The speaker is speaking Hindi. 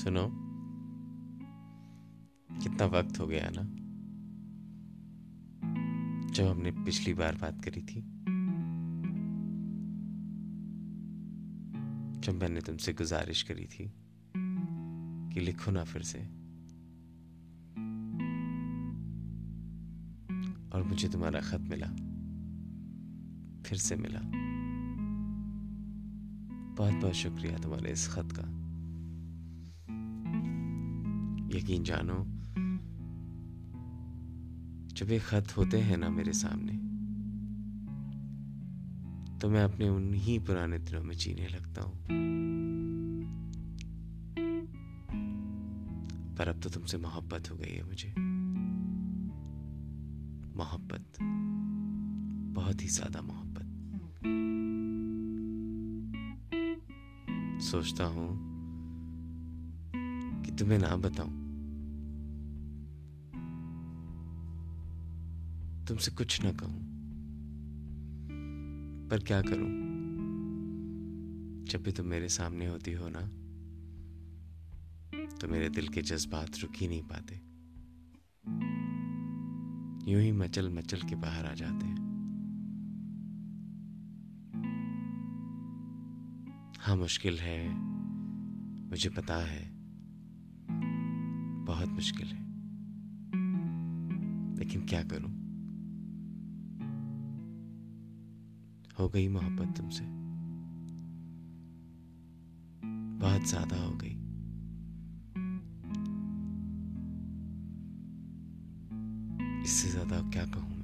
सुनो, कितना वक्त हो गया ना जो हमने पिछली बार बात करी थी, जब मैंने तुमसे गुजारिश करी थी कि लिखो ना फिर से, और मुझे तुम्हारा खत मिला, फिर से मिला। बहुत बहुत शुक्रिया तुम्हारे इस खत का। यकीन जानो, जब ये खत होते हैं ना मेरे सामने, तो मैं अपने उन्हीं पुराने दिनों में जीने लगता हूं। पर अब तो तुमसे मोहब्बत हो गई है मुझे, मोहब्बत, बहुत ही ज्यादा मोहब्बत। सोचता हूं कि तुम्हें ना बताऊं, तुमसे कुछ ना कहूं, पर क्या करूं, जब भी तुम मेरे सामने होती हो ना, तो मेरे दिल के जज्बात रुक ही नहीं पाते, यूं ही मचल मचल के बाहर आ जाते हैं। हाँ, मुश्किल है, मुझे पता है, बहुत मुश्किल है, लेकिन क्या करूं, हो गई मोहब्बत तुमसे, बहुत ज्यादा हो गई। इससे ज्यादा क्या कहूं।